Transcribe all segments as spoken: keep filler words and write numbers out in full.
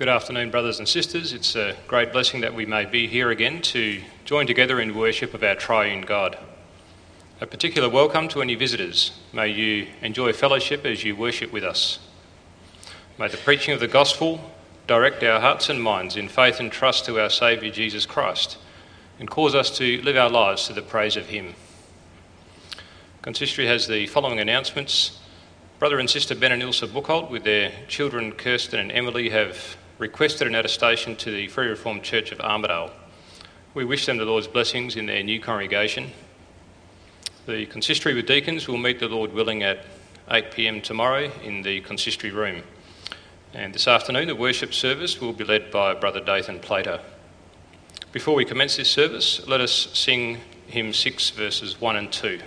Good afternoon, brothers and sisters. It's a great blessing that we may be here again to join together in worship of our triune God. A particular welcome to any visitors. May you enjoy fellowship as you worship with us. May the preaching of the gospel direct our hearts and minds in faith and trust to our Saviour Jesus Christ and cause us to live our lives to the praise of him. Consistory has the following announcements. Brother and sister Ben and Ilsa Bucholt with their children Kirsten and Emily have requested an attestation to the Free Reformed Church of Armidale. We wish them the Lord's blessings in their new congregation. The consistory with deacons will meet the Lord willing at eight p.m. tomorrow in the consistory room. And this afternoon the worship service will be led by Brother Dathan Plater. Before we commence this service, let us sing hymn six verses one and two.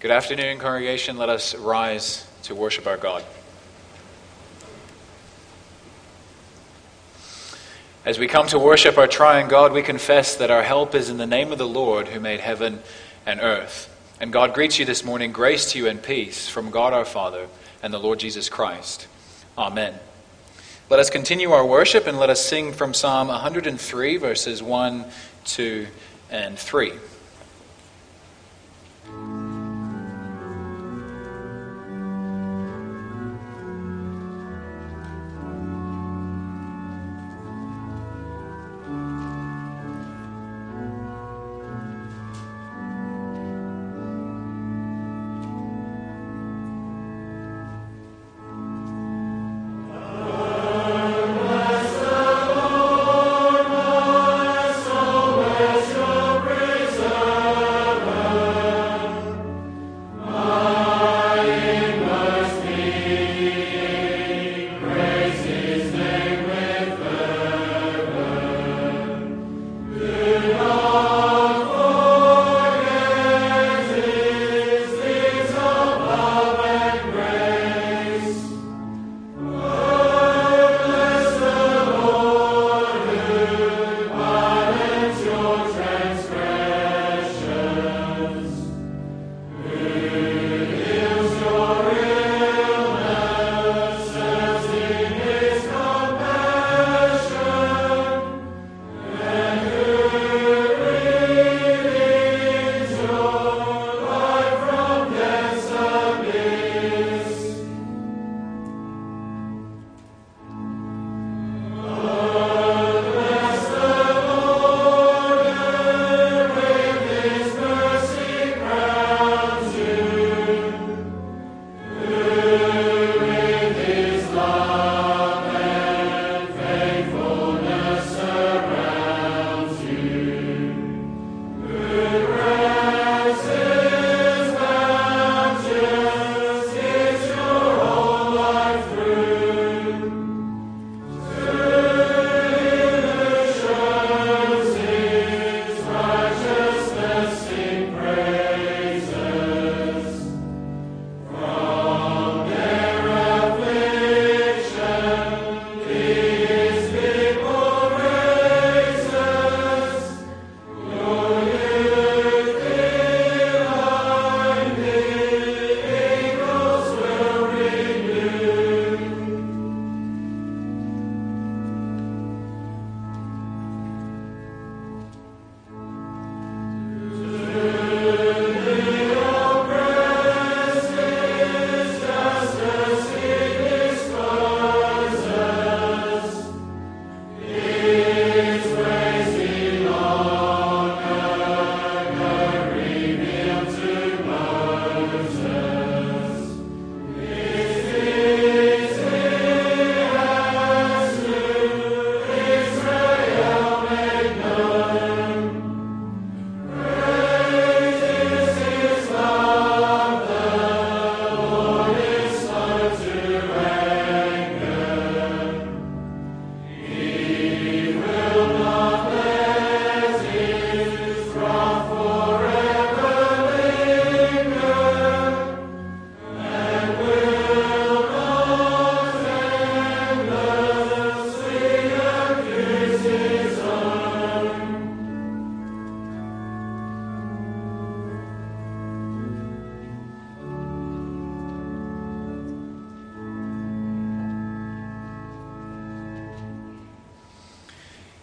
Good afternoon, congregation. Let us rise to worship our God. As we come to worship our triune God, we confess that our help is in the name of the Lord who made heaven and earth. And God greets you this morning. Grace to you and peace from God our Father and the Lord Jesus Christ. Amen. Let us continue our worship and let us sing from Psalm one hundred three, verses one, two, and three.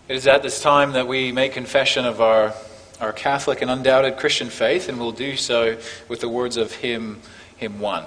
It is at this time that we make confession of our, our Catholic and undoubted Christian faith, and we'll do so with the words of hymn, hymn one.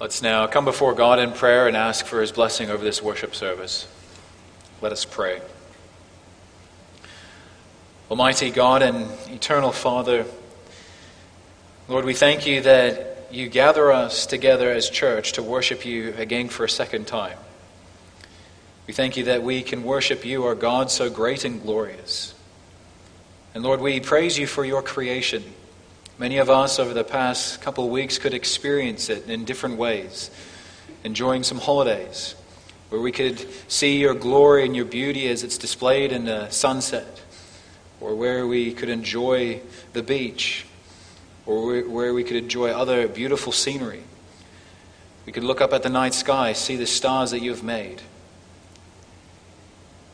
Let's now come before God in prayer and ask for his blessing over this worship service. Let us pray. Almighty God and eternal Father, Lord, we thank you that you gather us together as church to worship you again for a second time. We thank you that we can worship you, our God, so great and glorious. And Lord, we praise you for your creation. Many of us over the past couple of weeks could experience it in different ways, enjoying some holidays where we could see your glory and your beauty as it's displayed in the sunset, or where we could enjoy the beach, or where we could enjoy other beautiful scenery. We could look up at the night sky, see the stars that you have made.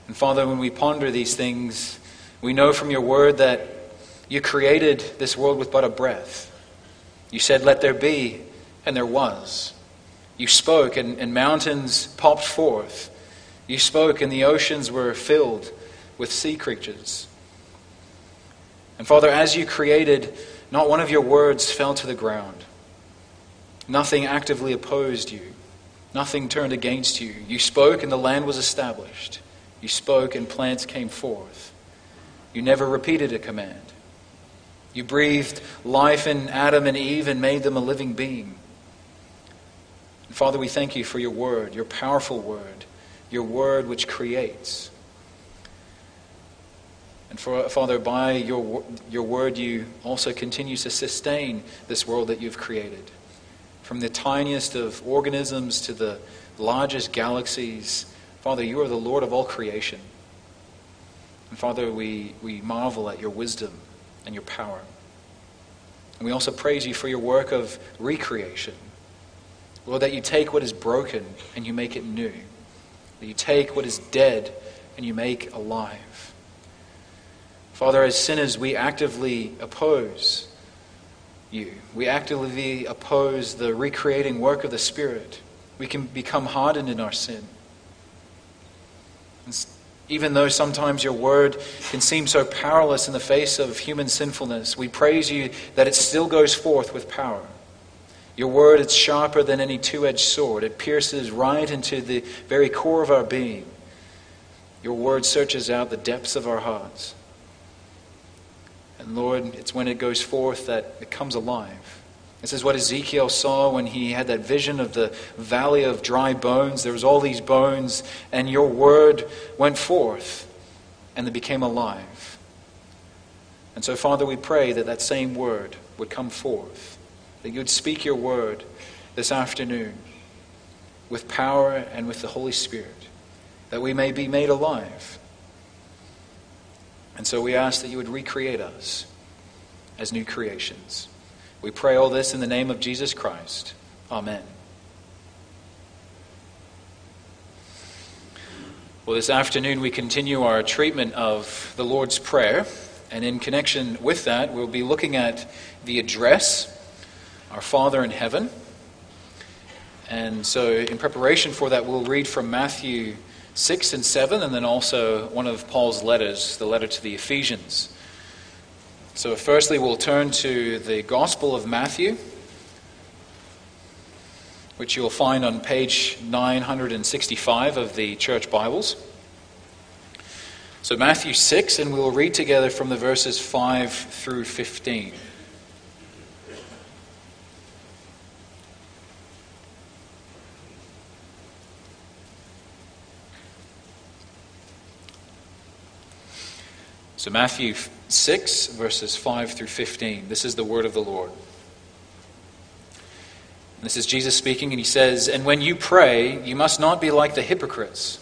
And Father, when we ponder these things, we know from your word that you created this world with but a breath. You said, "Let there be," and there was. You spoke, and, and mountains popped forth. You spoke, and the oceans were filled with sea creatures. And Father, as you created, not one of your words fell to the ground. Nothing actively opposed you. Nothing turned against you. You spoke, and the land was established. You spoke, and plants came forth. You never repeated a command. You breathed life in Adam and Eve and made them a living being. And Father, we thank you for your word, your powerful word, your word which creates. And for, Father, by your, your word, you also continue to sustain this world that you've created. From the tiniest of organisms to the largest galaxies, Father, you are the Lord of all creation. And Father, we, we marvel at your wisdom and your power. And we also praise you for your work of recreation. Lord, that you take what is broken and you make it new. That you take what is dead and you make alive. Father, as sinners, we actively oppose you. We actively oppose the recreating work of the Spirit. We can become hardened in our sin. And even though sometimes your word can seem so powerless in the face of human sinfulness, we praise you that it still goes forth with power. Your word is sharper than any two-edged sword. It pierces right into the very core of our being. Your word searches out the depths of our hearts. And Lord, it's when it goes forth that it comes alive. This is what Ezekiel saw when he had that vision of the valley of dry bones. There was all these bones, and your word went forth, and they became alive. And so, Father, we pray that that same word would come forth, that you'd speak your word this afternoon with power and with the Holy Spirit, that we may be made alive. And so we ask that you would recreate us as new creations. We pray all this in the name of Jesus Christ. Amen. Well, this afternoon we continue our treatment of the Lord's Prayer. And in connection with that, we'll be looking at the address, Our Father in Heaven. And so in preparation for that, we'll read from Matthew six and seven, and then also one of Paul's letters, the letter to the Ephesians. So firstly, we'll turn to the Gospel of Matthew, which you'll find on page nine sixty-five of the Church Bibles. So Matthew six, and we'll read together from the verses five through fifteen. So Matthew six, verses five through fifteen. This is the word of the Lord. This is Jesus speaking, and he says, "And when you pray, you must not be like the hypocrites,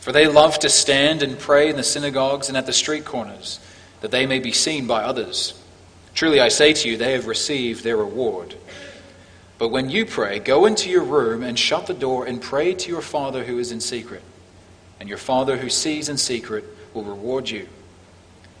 for they love to stand and pray in the synagogues and at the street corners, that they may be seen by others. Truly I say to you, they have received their reward. But when you pray, go into your room and shut the door and pray to your Father who is in secret, and your Father who sees in secret will reward you.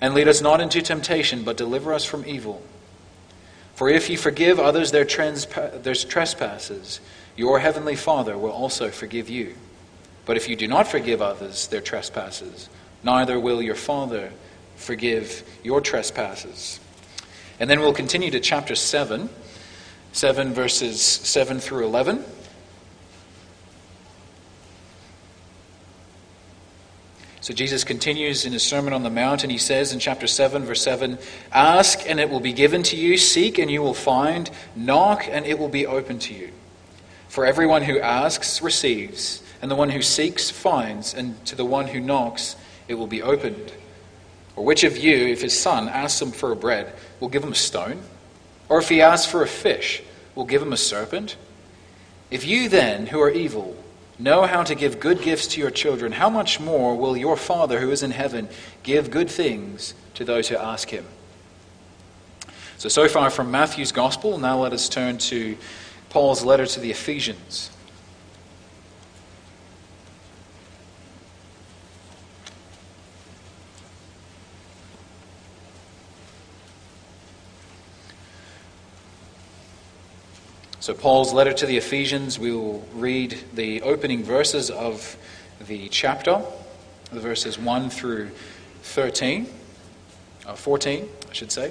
And lead us not into temptation, but deliver us from evil. For if ye forgive others their, transpa- their trespasses, your heavenly Father will also forgive you. But if you do not forgive others their trespasses, neither will your Father forgive your trespasses." And then we'll continue to chapter seven, seven verses seven through eleven. So Jesus continues in his Sermon on the Mount, and he says in chapter seven, verse seven, "Ask, and it will be given to you. Seek, and you will find. Knock, and it will be open to you. For everyone who asks receives, and the one who seeks finds, and to the one who knocks it will be opened. Or which of you, if his son asks him for a bread, will give him a stone? Or if he asks for a fish, will give him a serpent? If you then, who are evil, know how to give good gifts to your children, how much more will your Father who is in heaven give good things to those who ask him?" So, so far from Matthew's Gospel. Now let us turn to Paul's letter to the Ephesians. So Paul's letter to the Ephesians, we will read the opening verses of the chapter, the verses one through thirteen, or fourteen, I should say.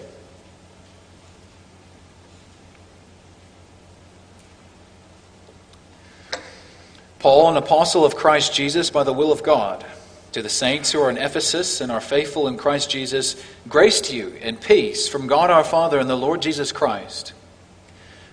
"Paul, an apostle of Christ Jesus by the will of God, to the saints who are in Ephesus and are faithful in Christ Jesus, grace to you and peace from God our Father and the Lord Jesus Christ.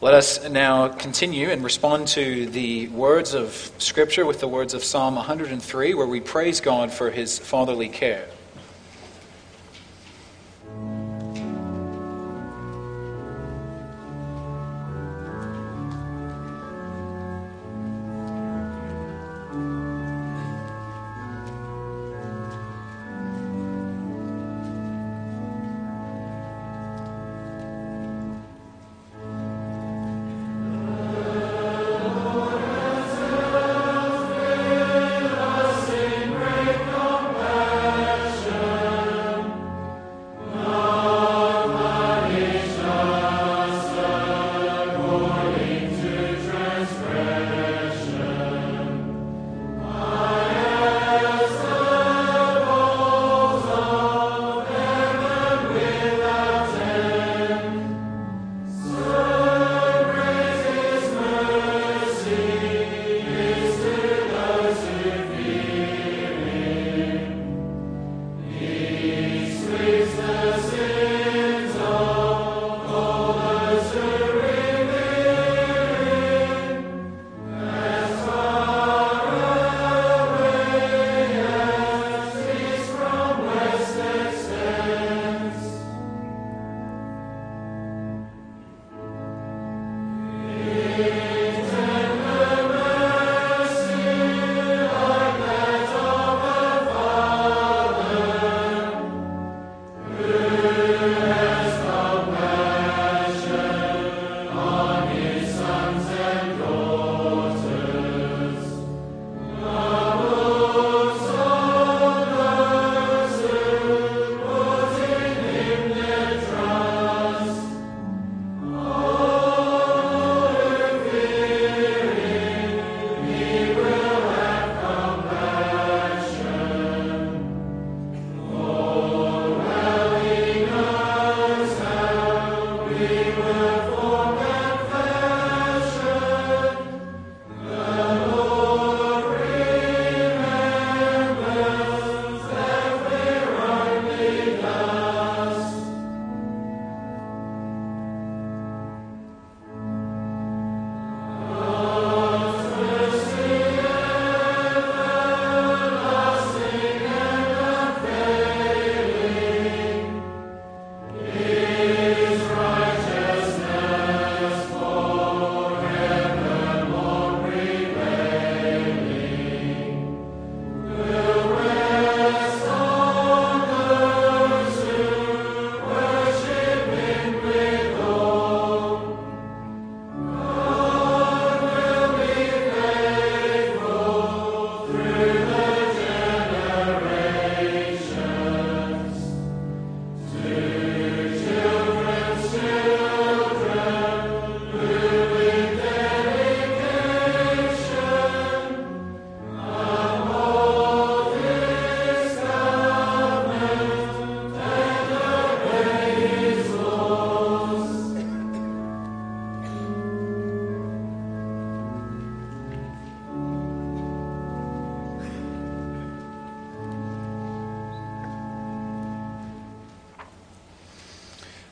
Let us now continue and respond to the words of Scripture with the words of Psalm one hundred three, where we praise God for his fatherly care.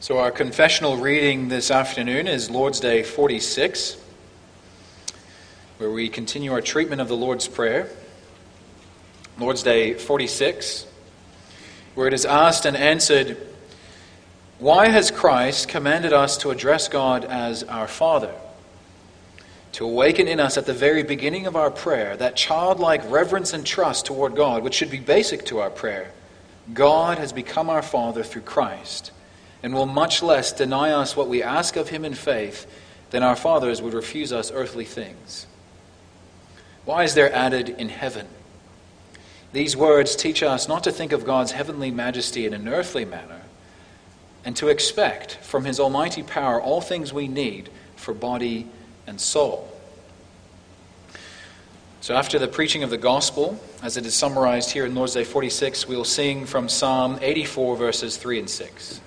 So our confessional reading this afternoon is Lord's Day forty-six, where we continue our treatment of the Lord's Prayer. Lord's Day forty-six, where it is asked and answered, why has Christ commanded us to address God as our Father? To awaken in us at the very beginning of our prayer that childlike reverence and trust toward God, which should be basic to our prayer. God has become our Father through Christ, and will much less deny us what we ask of him in faith than our fathers would refuse us earthly things. Why is there added in heaven? These words teach us not to think of God's heavenly majesty in an earthly manner, and to expect from his almighty power all things we need for body and soul. So after the preaching of the gospel, as it is summarized here in Lord's Day forty-six, we will sing from Psalm eighty-four, verses three and six.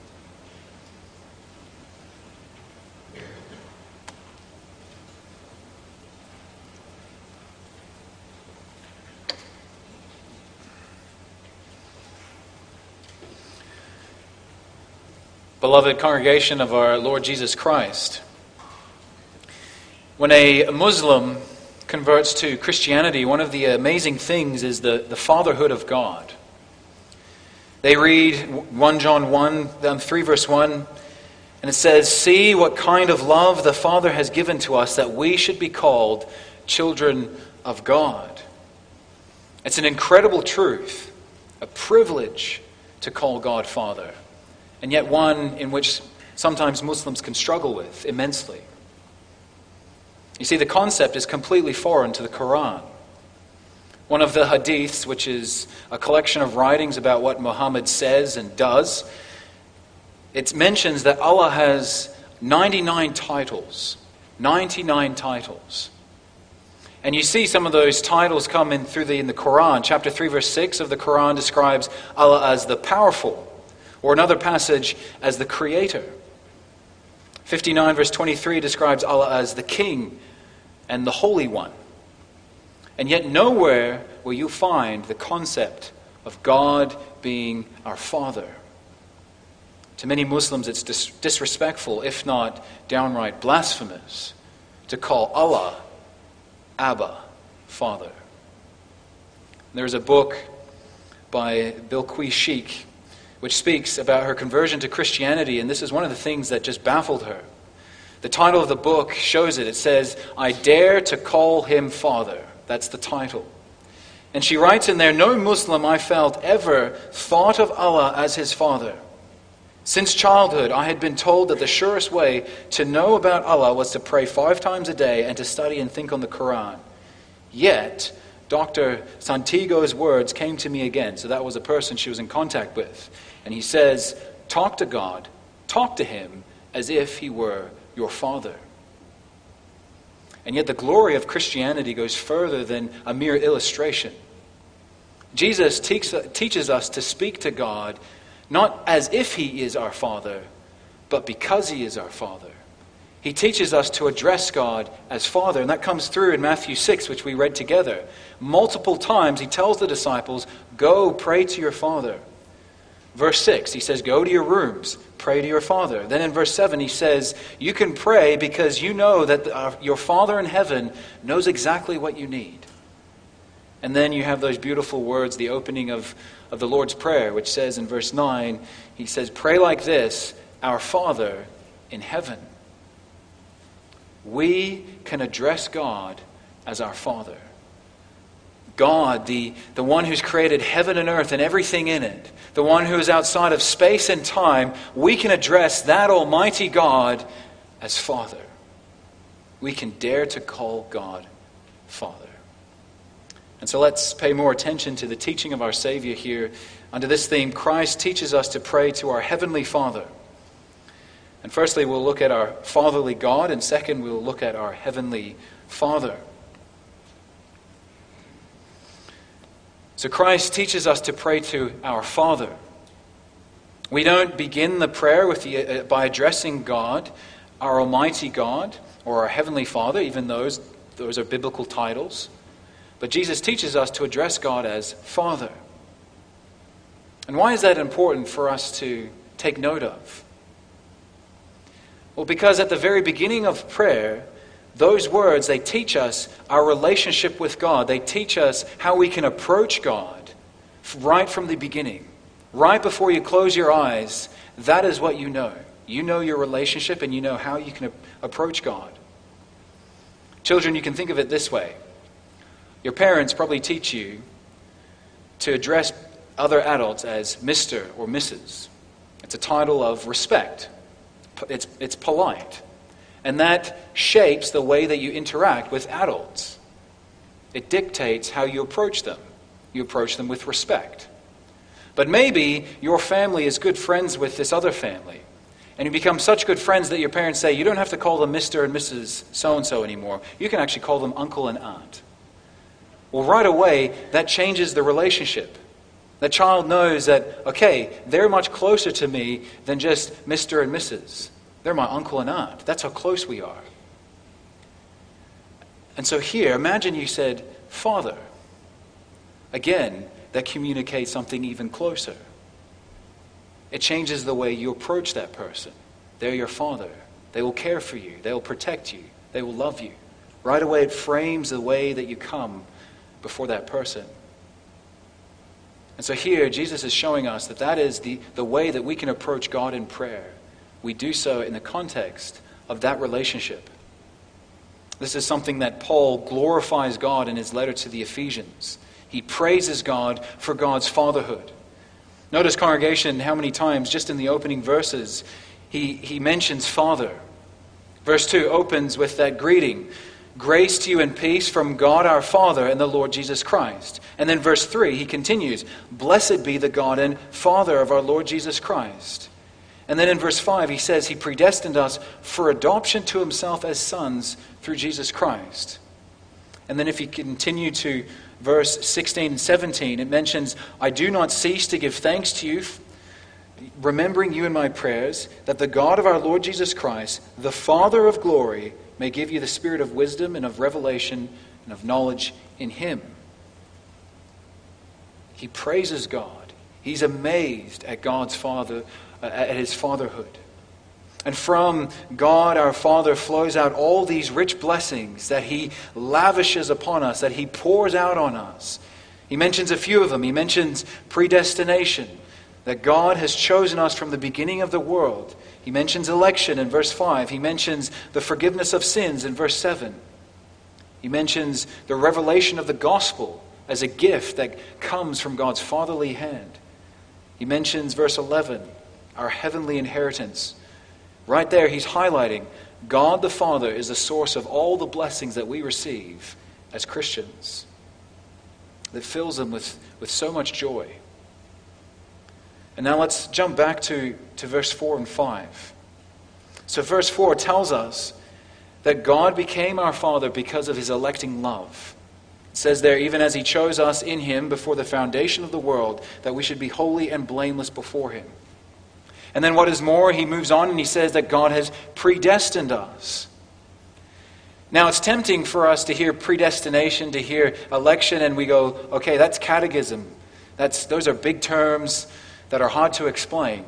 Beloved congregation of our Lord Jesus Christ, when a Muslim converts to Christianity, one of the amazing things is the, the fatherhood of God. They read First John one, three verse one, and it says, "See what kind of love the Father has given to us, that we should be called children of God." It's an incredible truth, a privilege to call God Father. And yet one in which sometimes Muslims can struggle with immensely. You see, the concept is completely foreign to the Quran. One of the hadiths, which is a collection of writings about what Muhammad says and does, it mentions that Allah has ninety-nine titles. ninety-nine titles. And you see some of those titles come in through the in the Quran. Chapter three, verse six of the Quran describes Allah as the powerful, or another passage as the creator. fifty-nine verse twenty-three describes Allah as the king and the holy one. And yet nowhere will you find the concept of God being our father. To many Muslims it's dis- disrespectful, if not downright blasphemous, to call Allah Abba, father. There's a book by Bilquis Sheik which speaks about her conversion to Christianity, and this is one of the things that just baffled her. The title of the book shows it. It says, "I dare to call him Father." That's the title. And she writes in there, "No Muslim I felt ever thought of Allah as his Father. Since childhood, I had been told that the surest way to know about Allah was to pray five times a day and to study and think on the Quran. Yet, Doctor Santiago's words came to me again." So that was a person she was in contact with. And he says, "Talk to God, talk to him as if he were your father." And yet the glory of Christianity goes further than a mere illustration. Jesus teaches us to speak to God not as if he is our father, but because he is our father. He teaches us to address God as Father, and that comes through in Matthew six, which we read together. Multiple times he tells the disciples, "Go pray to your Father." Verse six, he says, "Go to your rooms, pray to your Father." Then in verse seven, he says, "You can pray because you know that the, uh, your Father in heaven knows exactly what you need." And then you have those beautiful words, the opening of, of the Lord's Prayer, which says in verse nine, he says, "Pray like this, our Father in heaven." We can address God as our Father. God, the, the one who's created heaven and earth and everything in it, the one who is outside of space and time, we can address that almighty God as Father. We can dare to call God Father. And so let's pay more attention to the teaching of our Savior here. Under this theme, Christ teaches us to pray to our Heavenly Father. And firstly, we'll look at our fatherly God, and second, we'll look at our heavenly Father. So Christ teaches us to pray to our Father. We don't begin the prayer with the, uh, by addressing God, our Almighty God, or our Heavenly Father, even those, those are biblical titles. But Jesus teaches us to address God as Father. And why is that important for us to take note of? Well, because at the very beginning of prayer, those words, they teach us our relationship with God. They teach us how we can approach God right from the beginning. Right before you close your eyes, that is what you know. You know your relationship and you know how you can approach God. Children, you can think of it this way. Your parents probably teach you to address other adults as Mister or Missus It's a title of respect. It's, it's polite. And that shapes the way that you interact with adults. It dictates how you approach them. You approach them with respect. But maybe your family is good friends with this other family, and you become such good friends that your parents say, you don't have to call them Mister and Missus So-and-so anymore. You can actually call them Uncle and Aunt. Well, right away, that changes the relationship. The child knows that, okay, they're much closer to me than just Mister and Missus They're my uncle and aunt. That's how close we are. And so here, imagine you said, Father. Again, that communicates something even closer. It changes the way you approach that person. They're your father. They will care for you. They will protect you. They will love you. Right away, it frames the way that you come before that person. And so here, Jesus is showing us that that is the, the way that we can approach God in prayer. We do so in the context of that relationship. This is something that Paul glorifies God in his letter to the Ephesians. He praises God for God's fatherhood. Notice, congregation, how many times, just in the opening verses, he, he mentions Father. Verse two opens with that greeting, grace to you and peace from God our Father and the Lord Jesus Christ. And then verse three, he continues, blessed be the God and Father of our Lord Jesus Christ. And then in verse five, he says he predestined us for adoption to himself as sons through Jesus Christ. And then if you continue to verse sixteen and seventeen, it mentions, I do not cease to give thanks to you, remembering you in my prayers, that the God of our Lord Jesus Christ, the Father of glory, may give you the spirit of wisdom and of revelation and of knowledge in him. He praises God. He's amazed at God's Father, uh, at his fatherhood. And from God our Father flows out all these rich blessings that he lavishes upon us, that he pours out on us. He mentions a few of them. He mentions predestination, that God has chosen us from the beginning of the world. He mentions election in verse five. He mentions the forgiveness of sins in verse seven. He mentions the revelation of the gospel as a gift that comes from God's fatherly hand. He mentions verse eleven, our heavenly inheritance. Right there, he's highlighting God the Father is the source of all the blessings that we receive as Christians. That fills them with, with so much joy. And now let's jump back to, to verse four and five. So verse four tells us that God became our Father because of his electing love. It says there, even as he chose us in him before the foundation of the world, that we should be holy and blameless before him. And then what is more, he moves on and he says that God has predestined us. Now it's tempting for us to hear predestination, to hear election, and we go, okay, that's catechism. That's, those are big terms that are hard to explain.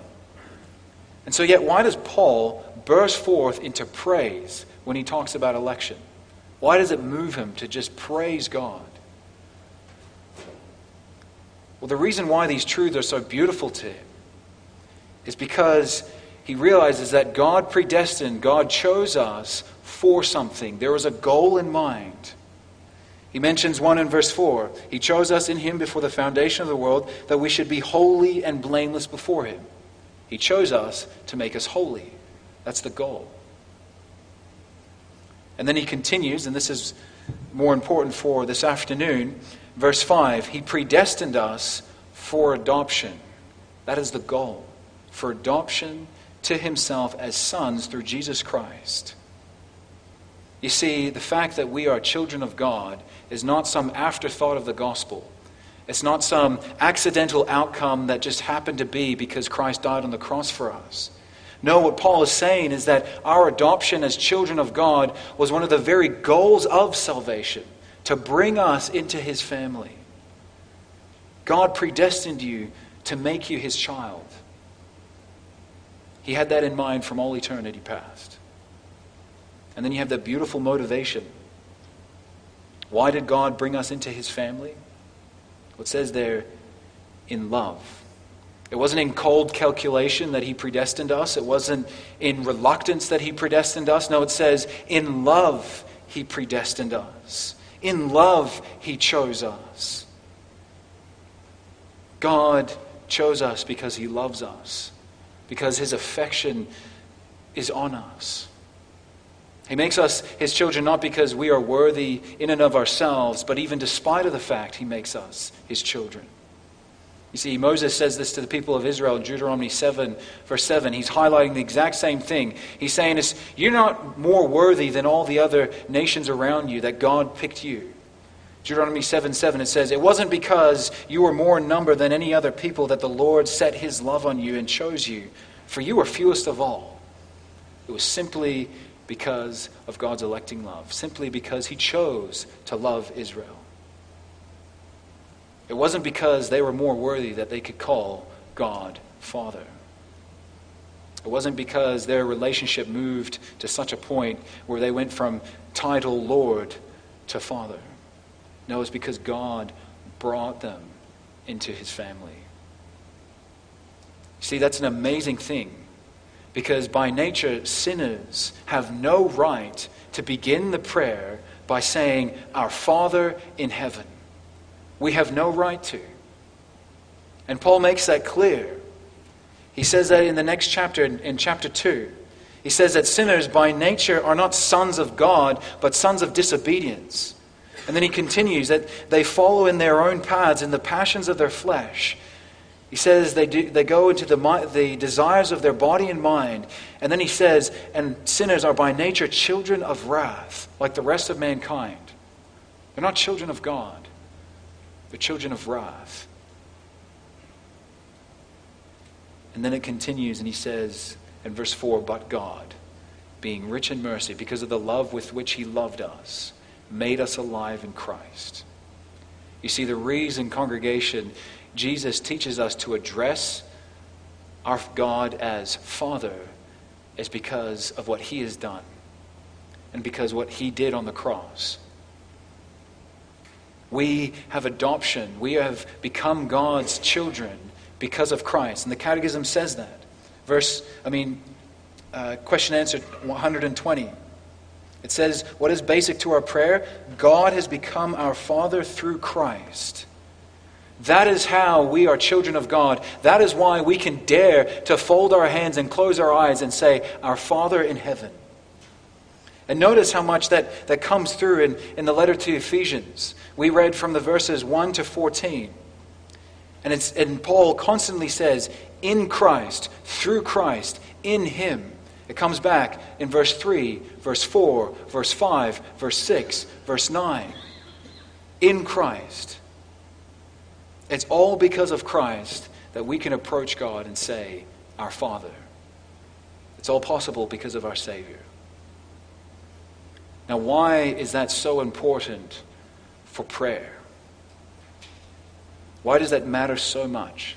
And so yet, why does Paul burst forth into praise when he talks about election? Why does it move him to just praise God? Well, the reason why these truths are so beautiful to him is because he realizes that God predestined, God chose us for something. There was a goal in mind. He mentions one in verse four. He chose us in him before the foundation of the world that we should be holy and blameless before him. He chose us to make us holy. That's the goal. And then he continues, and this is more important for this afternoon. Verse five, he predestined us for adoption. That is the goal. For adoption to himself as sons through Jesus Christ. You see, the fact that we are children of God is not some afterthought of the gospel. It's not some accidental outcome that just happened to be because Christ died on the cross for us. No, what Paul is saying is that our adoption as children of God was one of the very goals of salvation, to bring us into his family. God predestined you to make you his child. He had that in mind from all eternity past. And then you have that beautiful motivation. Why did God bring us into his family? Well, it says there, in love. It wasn't in cold calculation that he predestined us. It wasn't in reluctance that he predestined us. No, it says, in love he predestined us. In love he chose us. God chose us because he loves us. Because his affection is on us. He makes us his children not because we are worthy in and of ourselves, but even despite of the fact he makes us his children. You see, Moses says this to the people of Israel in Deuteronomy seven, verse seven. He's highlighting the exact same thing. He's saying, is, you're not more worthy than all the other nations around you that God picked you. Deuteronomy seven, seven, it says, it wasn't because you were more in number than any other people that the Lord set his love on you and chose you, for you were fewest of all. It was simply because of God's electing love, simply because he chose to love Israel. It wasn't because they were more worthy that they could call God Father. It wasn't because their relationship moved to such a point where they went from title Lord to Father. No, it's because God brought them into his family. See, that's an amazing thing. Because by nature, sinners have no right to begin the prayer by saying, Our Father in heaven. We have no right to. And Paul makes that clear. He says that in the next chapter, in chapter two. He says that sinners by nature are not sons of God, but sons of disobedience. And then he continues that they follow in their own paths, in the passions of their flesh. He says they do, they go into the, the desires of their body and mind. And then he says, and sinners are by nature children of wrath, like the rest of mankind. They're not children of God. They're children of wrath. And then it continues, and he says in verse four, But God, being rich in mercy, because of the love with which he loved us, made us alive in Christ. You see, the reason, congregation, Jesus teaches us to address our God as Father is because of what he has done and because what he did on the cross. We have adoption. We have become God's children because of Christ. And the Catechism says that. Verse, I mean, uh, question answer one hundred twenty. It says, what is basic to our prayer? God has become our Father through Christ. That is how we are children of God. That is why we can dare to fold our hands and close our eyes and say, Our Father in heaven. And notice how much that, that comes through in, in the letter to Ephesians. We read from the verses one to fourteen. And, it's, and Paul constantly says, in Christ, through Christ, in him. It comes back in verse three, verse four, verse five, verse six, verse nine. In Christ. It's all because of Christ that we can approach God and say, Our Father. It's all possible because of our Savior. Now, why is that so important for prayer? Why does that matter so much?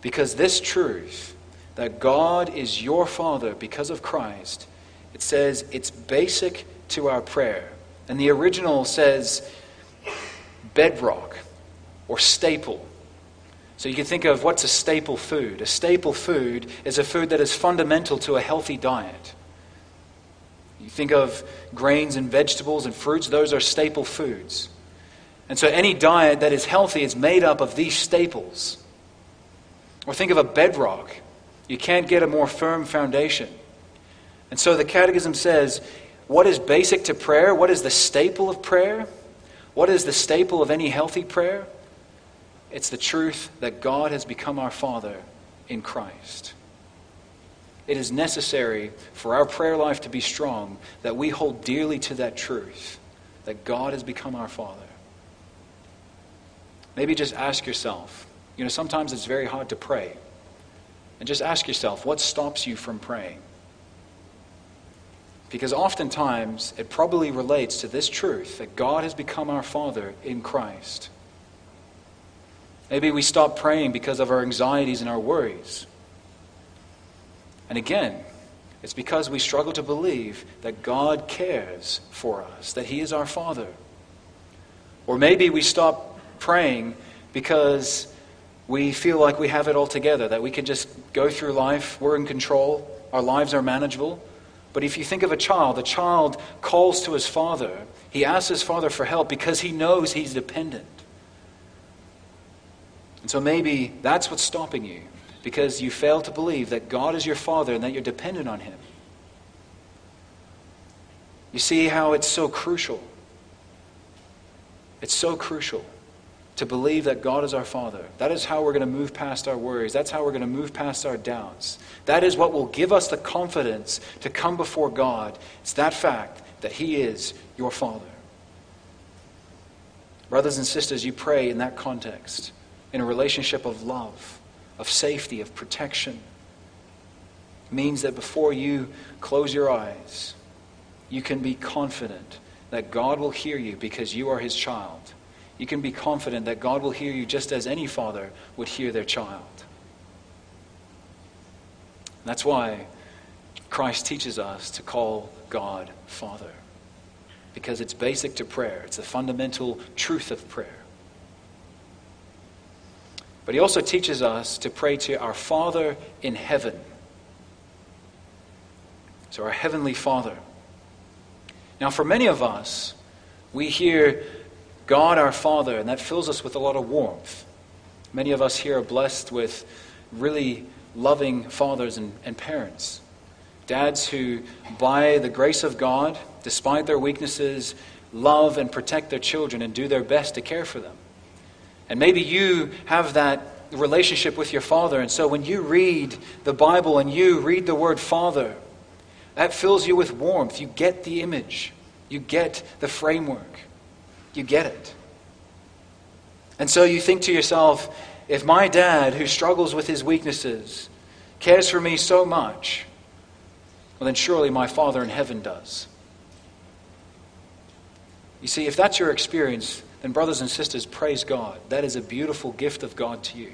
Because this truth, that God is your Father because of Christ, it says it's basic to our prayer. And the original says bedrock. Or staple. So you can think of what's a staple food. A staple food is a food that is fundamental to a healthy diet. You think of grains and vegetables and fruits, those are staple foods. And so any diet that is healthy is made up of these staples. Or think of a bedrock. You can't get a more firm foundation. And so the Catechism says, what is basic to prayer? What is the staple of prayer? What is the staple of any healthy prayer? It's the truth that God has become our Father in Christ. It is necessary for our prayer life to be strong that we hold dearly to that truth, that God has become our Father. Maybe just ask yourself, you know, sometimes it's very hard to pray. And just ask yourself, what stops you from praying? Because oftentimes it probably relates to this truth that God has become our Father in Christ. Maybe we stop praying because of our anxieties and our worries. And again, it's because we struggle to believe that God cares for us, that he is our Father. Or maybe we stop praying because we feel like we have it all together, that we can just go through life, we're in control, our lives are manageable. But if you think of a child, a child calls to his father. He asks his father for help because he knows he's dependent. And so maybe that's what's stopping you, because you fail to believe that God is your Father and that you're dependent on him. You see how it's so crucial. It's so crucial to believe that God is our Father. That is how we're going to move past our worries. That's how we're going to move past our doubts. That is what will give us the confidence to come before God. It's that fact that He is your Father. Brothers and sisters, you pray in that context, in a relationship of love, of safety, of protection. It means that before you close your eyes, you can be confident that God will hear you because you are His child. You can be confident that God will hear you just as any father would hear their child. That's why Christ teaches us to call God Father, because it's basic to prayer. It's the fundamental truth of prayer. But He also teaches us to pray to our Father in heaven. So our Heavenly Father. Now, for many of us, we hear God our Father, and that fills us with a lot of warmth. Many of us here are blessed with really loving fathers and, and parents. Dads who, by the grace of God, despite their weaknesses, love and protect their children and do their best to care for them. And maybe you have that relationship with your father, and so when you read the Bible and you read the word Father, that fills you with warmth. You get the image. You get the framework. You get it. And so you think to yourself, if my dad, who struggles with his weaknesses, cares for me so much, well, then surely my Father in heaven does. You see, if that's your experience, then brothers and sisters, praise God. That is a beautiful gift of God to you.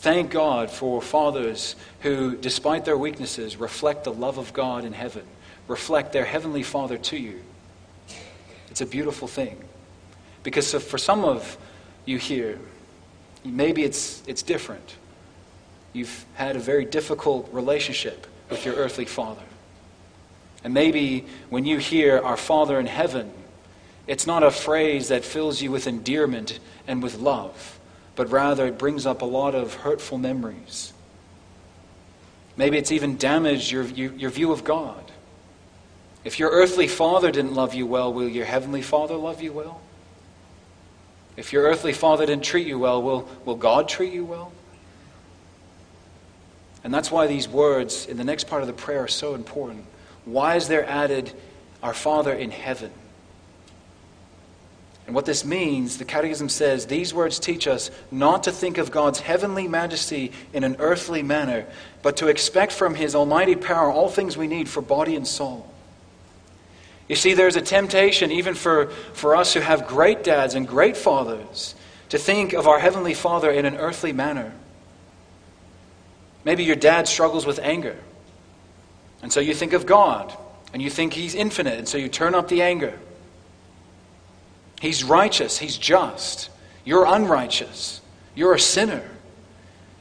Thank God for fathers who, despite their weaknesses, reflect the love of God in heaven, reflect their heavenly Father to you. It's a beautiful thing. Because for some of you here, maybe it's it's different. You've had a very difficult relationship with your earthly father. And maybe when you hear our Father in heaven, it's not a phrase that fills you with endearment and with love, but rather it brings up a lot of hurtful memories. Maybe it's even damaged your, your, your view of God. If your earthly father didn't love you well, will your heavenly Father love you well? If your earthly father didn't treat you well, will, will God treat you well? And that's why these words in the next part of the prayer are so important. Why is there added, our Father in heaven? And what this means, the Catechism says, these words teach us not to think of God's heavenly majesty in an earthly manner, but to expect from His almighty power all things we need for body and soul. You see, there's a temptation, even for, for us who have great dads and great fathers, to think of our Heavenly Father in an earthly manner. Maybe your dad struggles with anger, and so you think of God, and you think He's infinite, and so you turn up the anger. He's righteous. He's just. You're unrighteous. You're a sinner.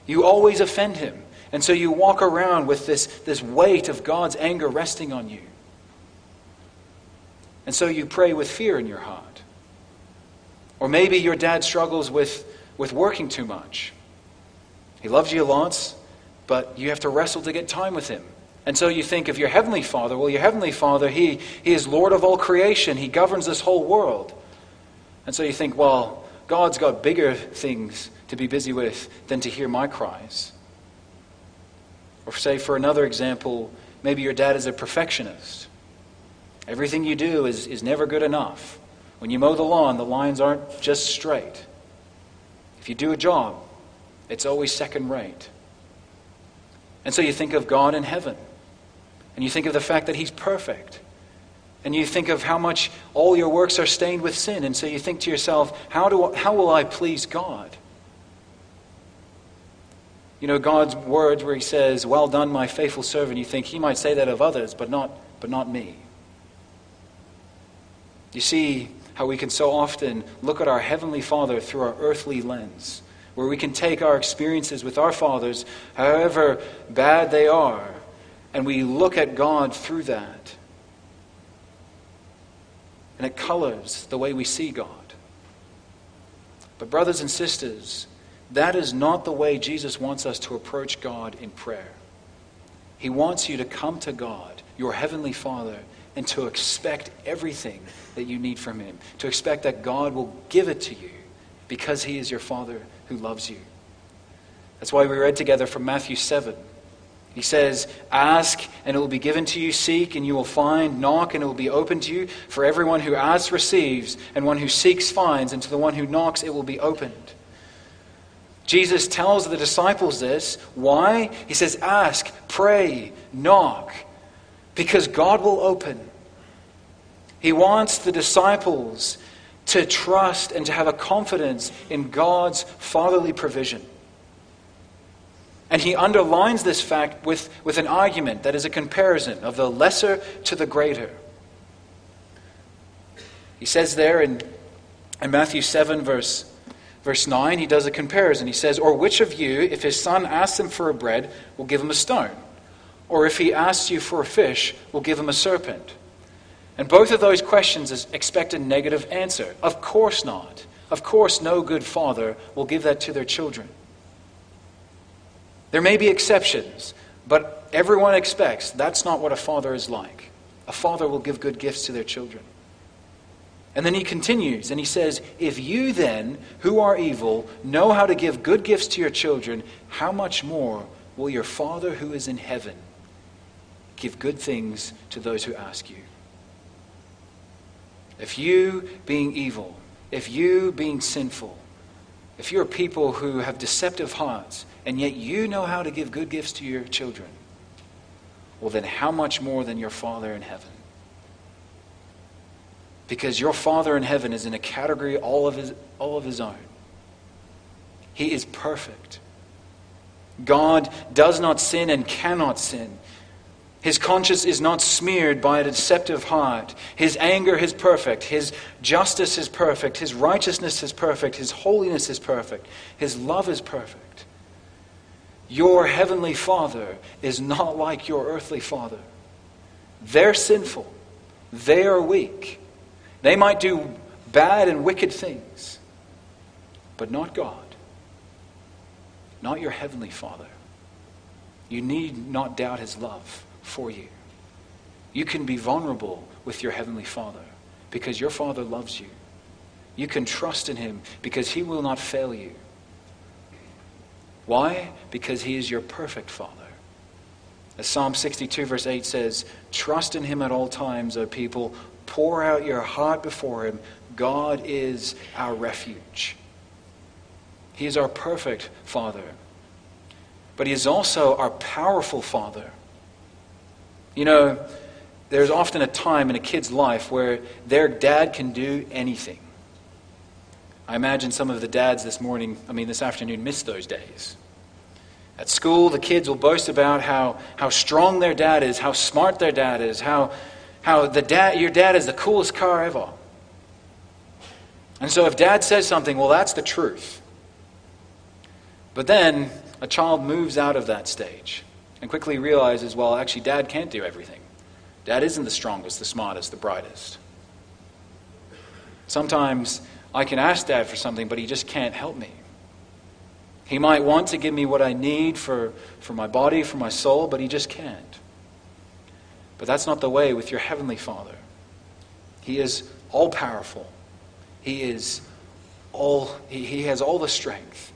You always offend Him. And so you walk around with this, this weight of God's anger resting on you. And so you pray with fear in your heart. Or maybe your dad struggles with, with working too much. He loves you lots, but you have to wrestle to get time with Him. And so you think of your Heavenly Father. Well, your Heavenly Father, He, he is Lord of all creation. He governs this whole world. And so you think, well, God's got bigger things to be busy with than to hear my cries. Or say, for another example, maybe your dad is a perfectionist. Everything you do is, is never good enough. When you mow the lawn, the lines aren't just straight. If you do a job, it's always second rate. And so you think of God in heaven. And you think of the fact that He's perfect. And you think of how much all your works are stained with sin. And so you think to yourself, how do I, how will I please God? You know, God's words where He says, well done, my faithful servant. You think He might say that of others, but not, but not me. You see how we can so often look at our Heavenly Father through our earthly lens, where we can take our experiences with our fathers, however bad they are, and we look at God through that. And it colors the way we see God. But brothers and sisters, that is not the way Jesus wants us to approach God in prayer. He wants you to come to God, your Heavenly Father, and to expect everything that you need from him, to expect that God will give it to you because he is your Father who loves you. That's why we read together from Matthew seven. He says, ask and it will be given to you, seek and you will find, knock and it will be opened to you. For everyone who asks receives, and one who seeks finds, and to the one who knocks it will be opened. Jesus tells the disciples this. Why? He says, ask, pray, knock, because God will open. He wants the disciples to trust and to have a confidence in God's fatherly provision. And he underlines this fact with, with an argument that is a comparison of the lesser to the greater. He says there in, in Matthew seven verse, verse nine, he does a comparison. He says, or which of you, if his son asks him for a bread, will give him a stone? Or if he asks you for a fish, will give him a serpent? And both of those questions expect a negative answer. Of course not. Of course no good father will give that to their children. There may be exceptions, but everyone expects that's not what a father is like. A father will give good gifts to their children. And then he continues and he says, if you then, who are evil, know how to give good gifts to your children, how much more will your Father who is in heaven give good things to those who ask you? If you, being evil, if you, being sinful, if you're people who have deceptive hearts, and yet you know how to give good gifts to your children, well then how much more than your Father in heaven? Because your Father in heaven is in a category all of his, all of his own. He is perfect. God does not sin and cannot sin. His conscience is not smeared by a deceptive heart. His anger is perfect. His justice is perfect. His righteousness is perfect. His holiness is perfect. His love is perfect. Your heavenly Father is not like your earthly father. They're sinful. They are weak. They might do bad and wicked things, but not God. Not your heavenly Father. You need not doubt his love for you. You can be vulnerable with your heavenly Father because your Father loves you. You can trust in him because he will not fail you. Why? Because he is your perfect Father. As Psalm sixty-two verse eight says, trust in him at all times, O people. Pour out your heart before him. God is our refuge. He is our perfect Father. But he is also our powerful Father. You know, there's often a time in a kid's life where their dad can do anything. I imagine some of the dads this morning, I mean this afternoon, miss those days. At school, the kids will boast about how, how strong their dad is, how smart their dad is, how how the dad your dad is the coolest car ever. And so if dad says something, well, that's the truth. But then a child moves out of that stage and quickly realizes, well, actually, dad can't do everything. Dad isn't the strongest, the smartest, the brightest. Sometimes I can ask dad for something, but he just can't help me. He might want to give me what I need for, for my body, for my soul, but he just can't. But that's not the way with your heavenly Father. He is all-powerful. He is all. He, he has all the strength.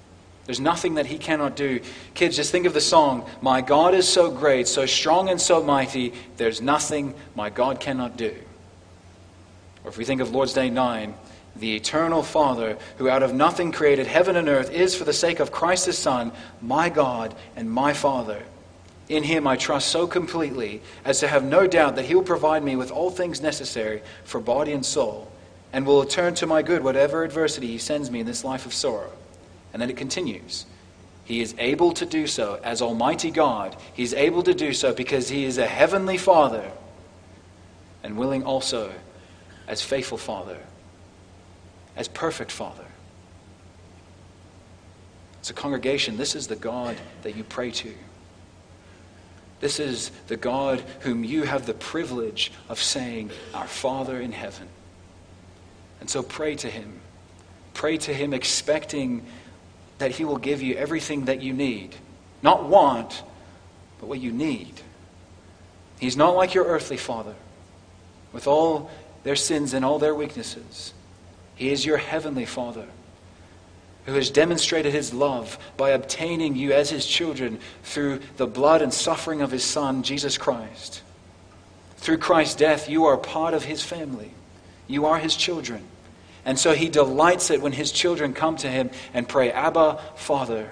There's nothing that he cannot do. Kids, just think of the song, my God is so great, so strong and so mighty, there's nothing my God cannot do. Or if we think of Lord's Day nine, the eternal Father, who out of nothing created heaven and earth, is for the sake of Christ his Son, my God and my Father. In him I trust so completely as to have no doubt that he will provide me with all things necessary for body and soul, and will turn to my good whatever adversity he sends me in this life of sorrow. And then it continues. He is able to do so as Almighty God. He's able to do so because he is a heavenly Father, and willing also as faithful Father, as perfect Father. So congregation, this is the God that you pray to. This is the God whom you have the privilege of saying, our Father in heaven. And so pray to him. Pray to him expecting that he will give you everything that you need. Not want, but what you need. He's not like your earthly father. with all their sins and all their weaknesses. He is your heavenly Father, who has demonstrated his love by obtaining you as his children through the blood and suffering of his Son, Jesus Christ. Through Christ's death, you are part of his family. You are his children. And so he delights it when his children come to him and pray, Abba, Father.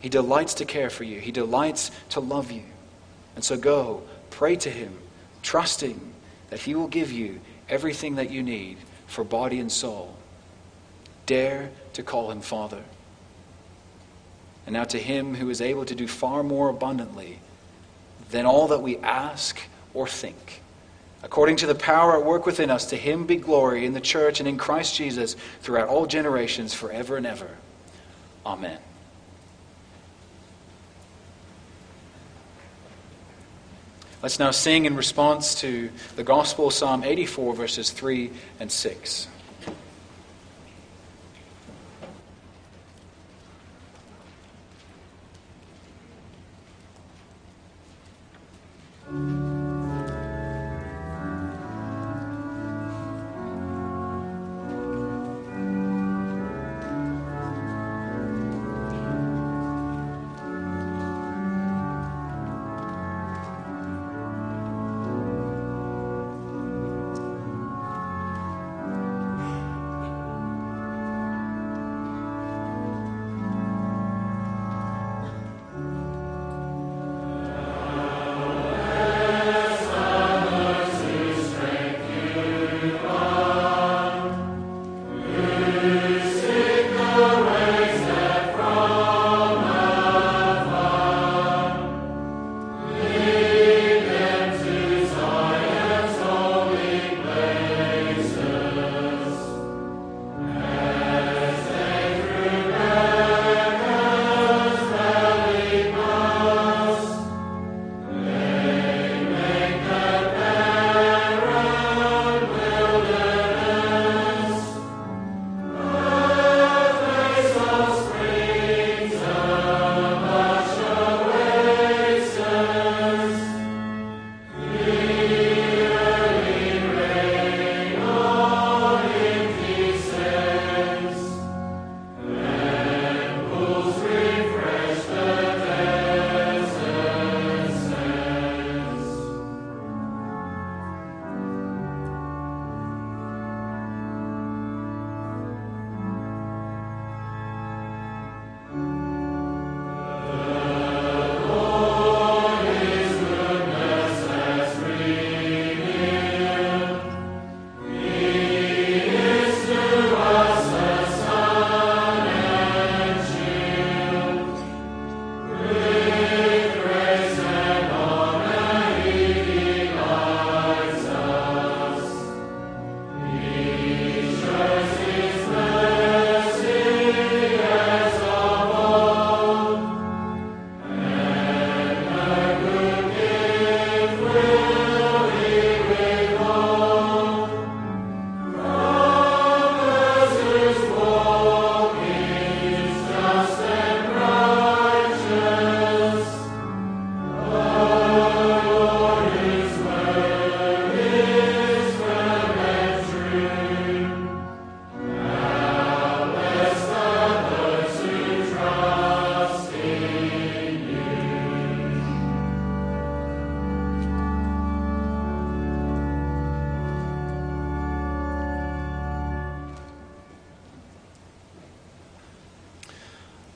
He delights to care for you. He delights to love you. And so go, pray to him, trusting that he will give you everything that you need for body and soul. Dare to call him Father. And now to him who is able to do far more abundantly than all that we ask or think, according to the power at work within us, to him be glory in the church and in Christ Jesus throughout all generations, forever and ever. Amen. Let's now sing in response to the Gospel, Psalm eighty-four, verses three and six.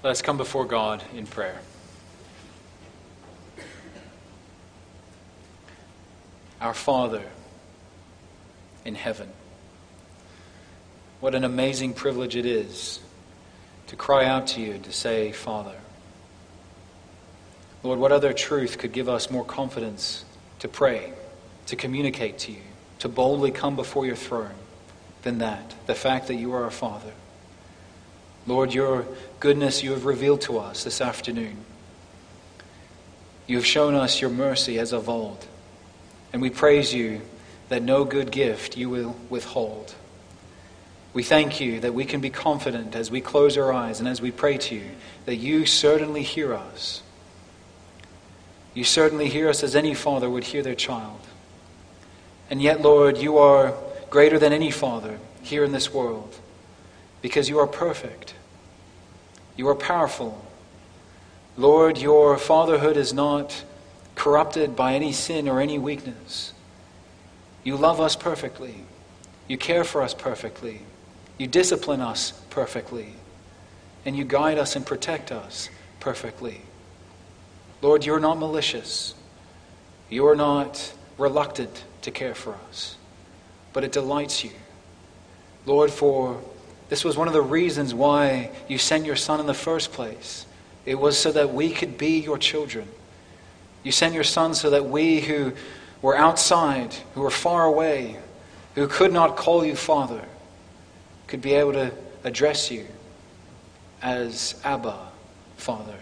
Let's come before God in prayer. Our Father in heaven, what an amazing privilege it is to cry out to you and to say, Father. Lord, what other truth could give us more confidence to pray, to communicate to you, to boldly come before your throne than that, the fact that you are our Father? Lord, your goodness you have revealed to us this afternoon. You have shown us your mercy as of old, and we praise you that no good gift you will withhold. We thank you that we can be confident as we close our eyes and as we pray to you, that you certainly hear us. You certainly hear us as any father would hear their child. And yet, Lord, you are greater than any father here in this world, because you are perfect. You are powerful. Lord, your fatherhood is not corrupted by any sin or any weakness. You love us perfectly. You care for us perfectly. You discipline us perfectly. And you guide us and protect us perfectly. Lord, you're not malicious. You're not reluctant to care for us. But it delights you. Lord, for this was one of the reasons why you sent your Son in the first place. It was so that we could be your children. You sent your Son so that we who were outside, who were far away, who could not call you Father, could be able to address you as Abba, Father.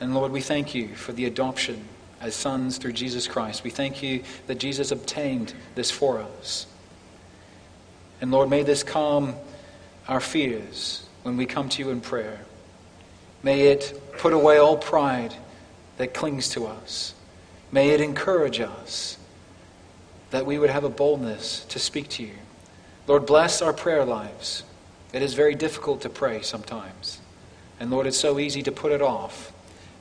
And Lord, we thank you for the adoption as sons through Jesus Christ. We thank you that Jesus obtained this for us. And Lord, may this calm our fears when we come to you in prayer. May it put away all pride that clings to us. May it encourage us that we would have a boldness to speak to you. Lord, bless our prayer lives. It is very difficult to pray sometimes. And Lord, it's so easy to put it off.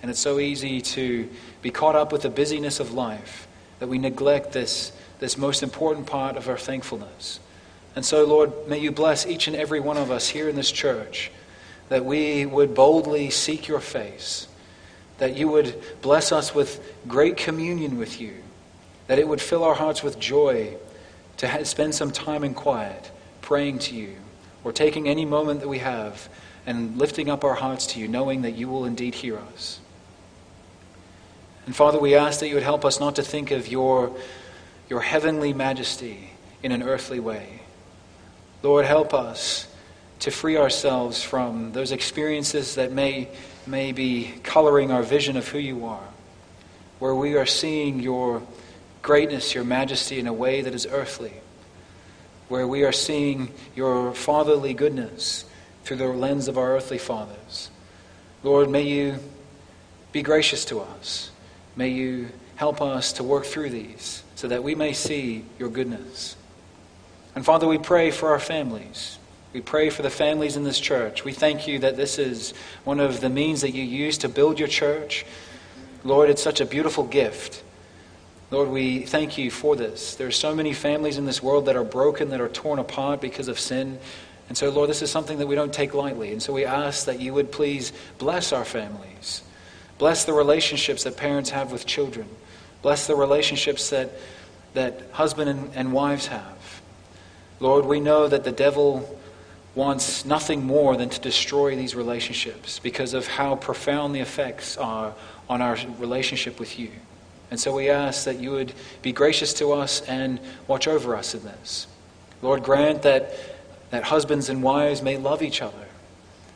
And it's so easy to be caught up with the busyness of life that we neglect this, this most important part of our thankfulness. And so, Lord, may you bless each and every one of us here in this church, that we would boldly seek your face, that you would bless us with great communion with you, that it would fill our hearts with joy to ha- spend some time in quiet praying to you, or taking any moment that we have and lifting up our hearts to you, knowing that you will indeed hear us. And Father, we ask that you would help us not to think of your, your heavenly majesty in an earthly way. Lord, help us to free ourselves from those experiences that may, may be coloring our vision of who you are, where we are seeing your greatness, your majesty in a way that is earthly, where we are seeing your fatherly goodness through the lens of our earthly fathers. Lord, may you be gracious to us. May you help us to work through these so that we may see your goodness. And Father, we pray for our families. We pray for the families in this church. We thank you that this is one of the means that you use to build your church. Lord, it's such a beautiful gift. Lord, we thank you for this. There are so many families in this world that are broken, that are torn apart because of sin. And so, Lord, this is something that we don't take lightly. And so we ask that you would please bless our families. Bless the relationships that parents have with children. Bless the relationships that, that husband and, and wives have. Lord, we know that the devil wants nothing more than to destroy these relationships because of how profound the effects are on our relationship with you. And so we ask that you would be gracious to us and watch over us in this. Lord, grant that that husbands and wives may love each other,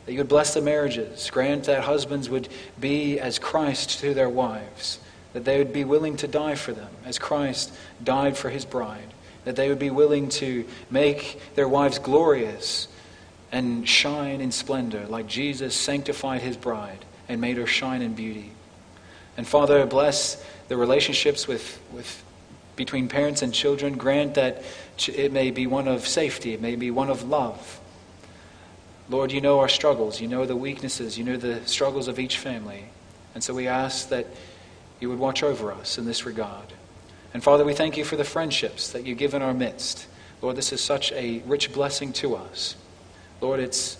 that you would bless the marriages. Grant that husbands would be as Christ to their wives, that they would be willing to die for them as Christ died for his bride, that they would be willing to make their wives glorious and shine in splendor like Jesus sanctified his bride and made her shine in beauty. And Father, bless the relationships with, with between parents and children. Grant that it may be one of safety. It may be one of love. Lord, you know our struggles. You know the weaknesses. You know the struggles of each family. And so we ask that you would watch over us in this regard. And Father, we thank you for the friendships that you give in our midst. Lord, this is such a rich blessing to us. Lord, it's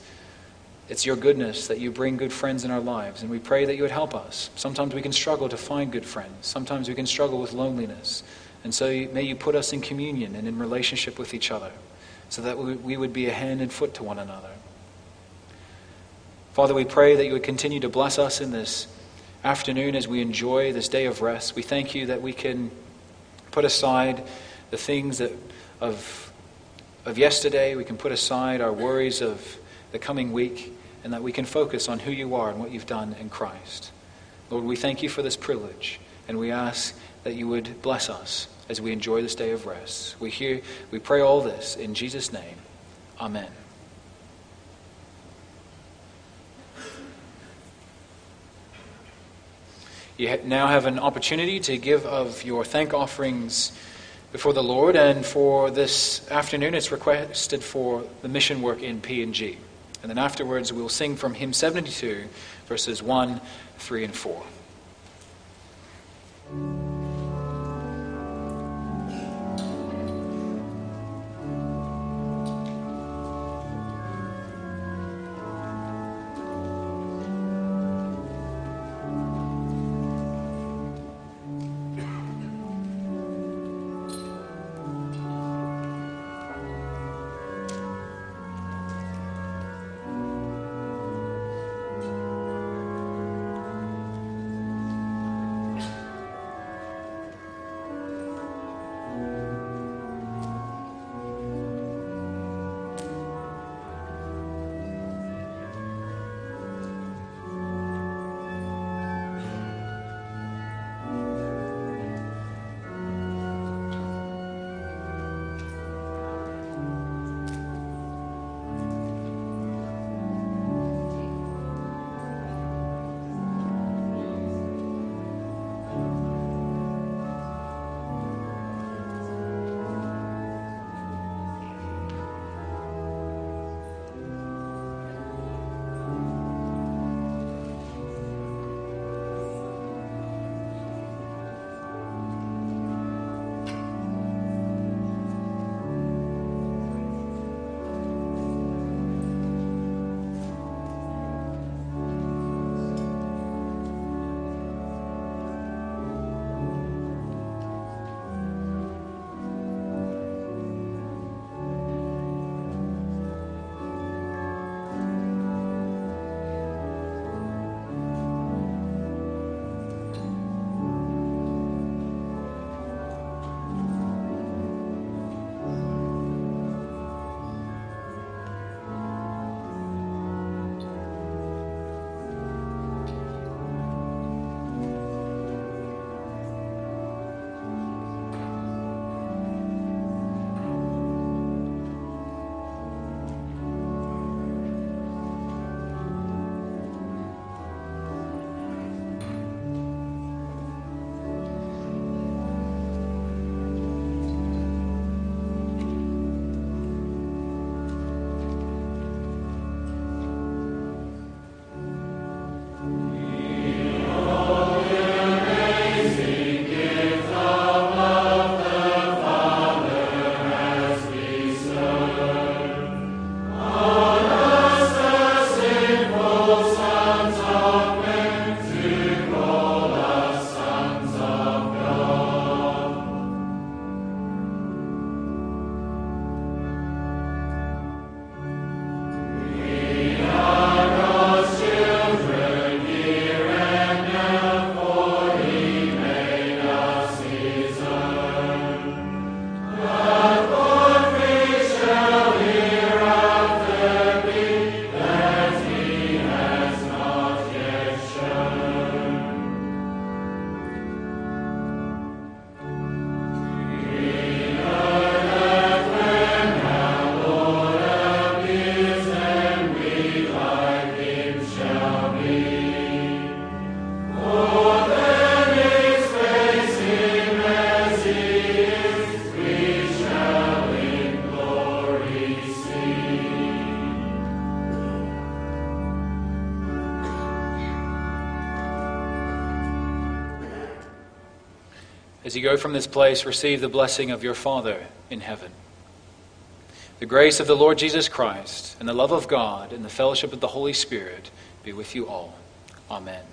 It's your goodness that you bring good friends in our lives, and we pray that you would help us. Sometimes we can struggle to find good friends. Sometimes we can struggle with loneliness. And so may you put us in communion and in relationship with each other so that we would be a hand and foot to one another. Father, we pray that you would continue to bless us in this afternoon as we enjoy this day of rest. We thank you that we can put aside the things that of, of yesterday. We can put aside our worries of the coming week, and that we can focus on who you are and what you've done in Christ. Lord, we thank you for this privilege, and we ask that you would bless us as we enjoy this day of rest. We hear, we pray all this in Jesus' name. Amen. You now have an opportunity to give of your thank offerings before the Lord, and for this afternoon it's requested for the mission work in P and G. And then afterwards we'll sing from hymn seventy-two, verses one, three, and four. As you go from this place, receive the blessing of your Father in heaven. The grace of the Lord Jesus Christ, and the love of God, and the fellowship of the Holy Spirit be with you all. Amen.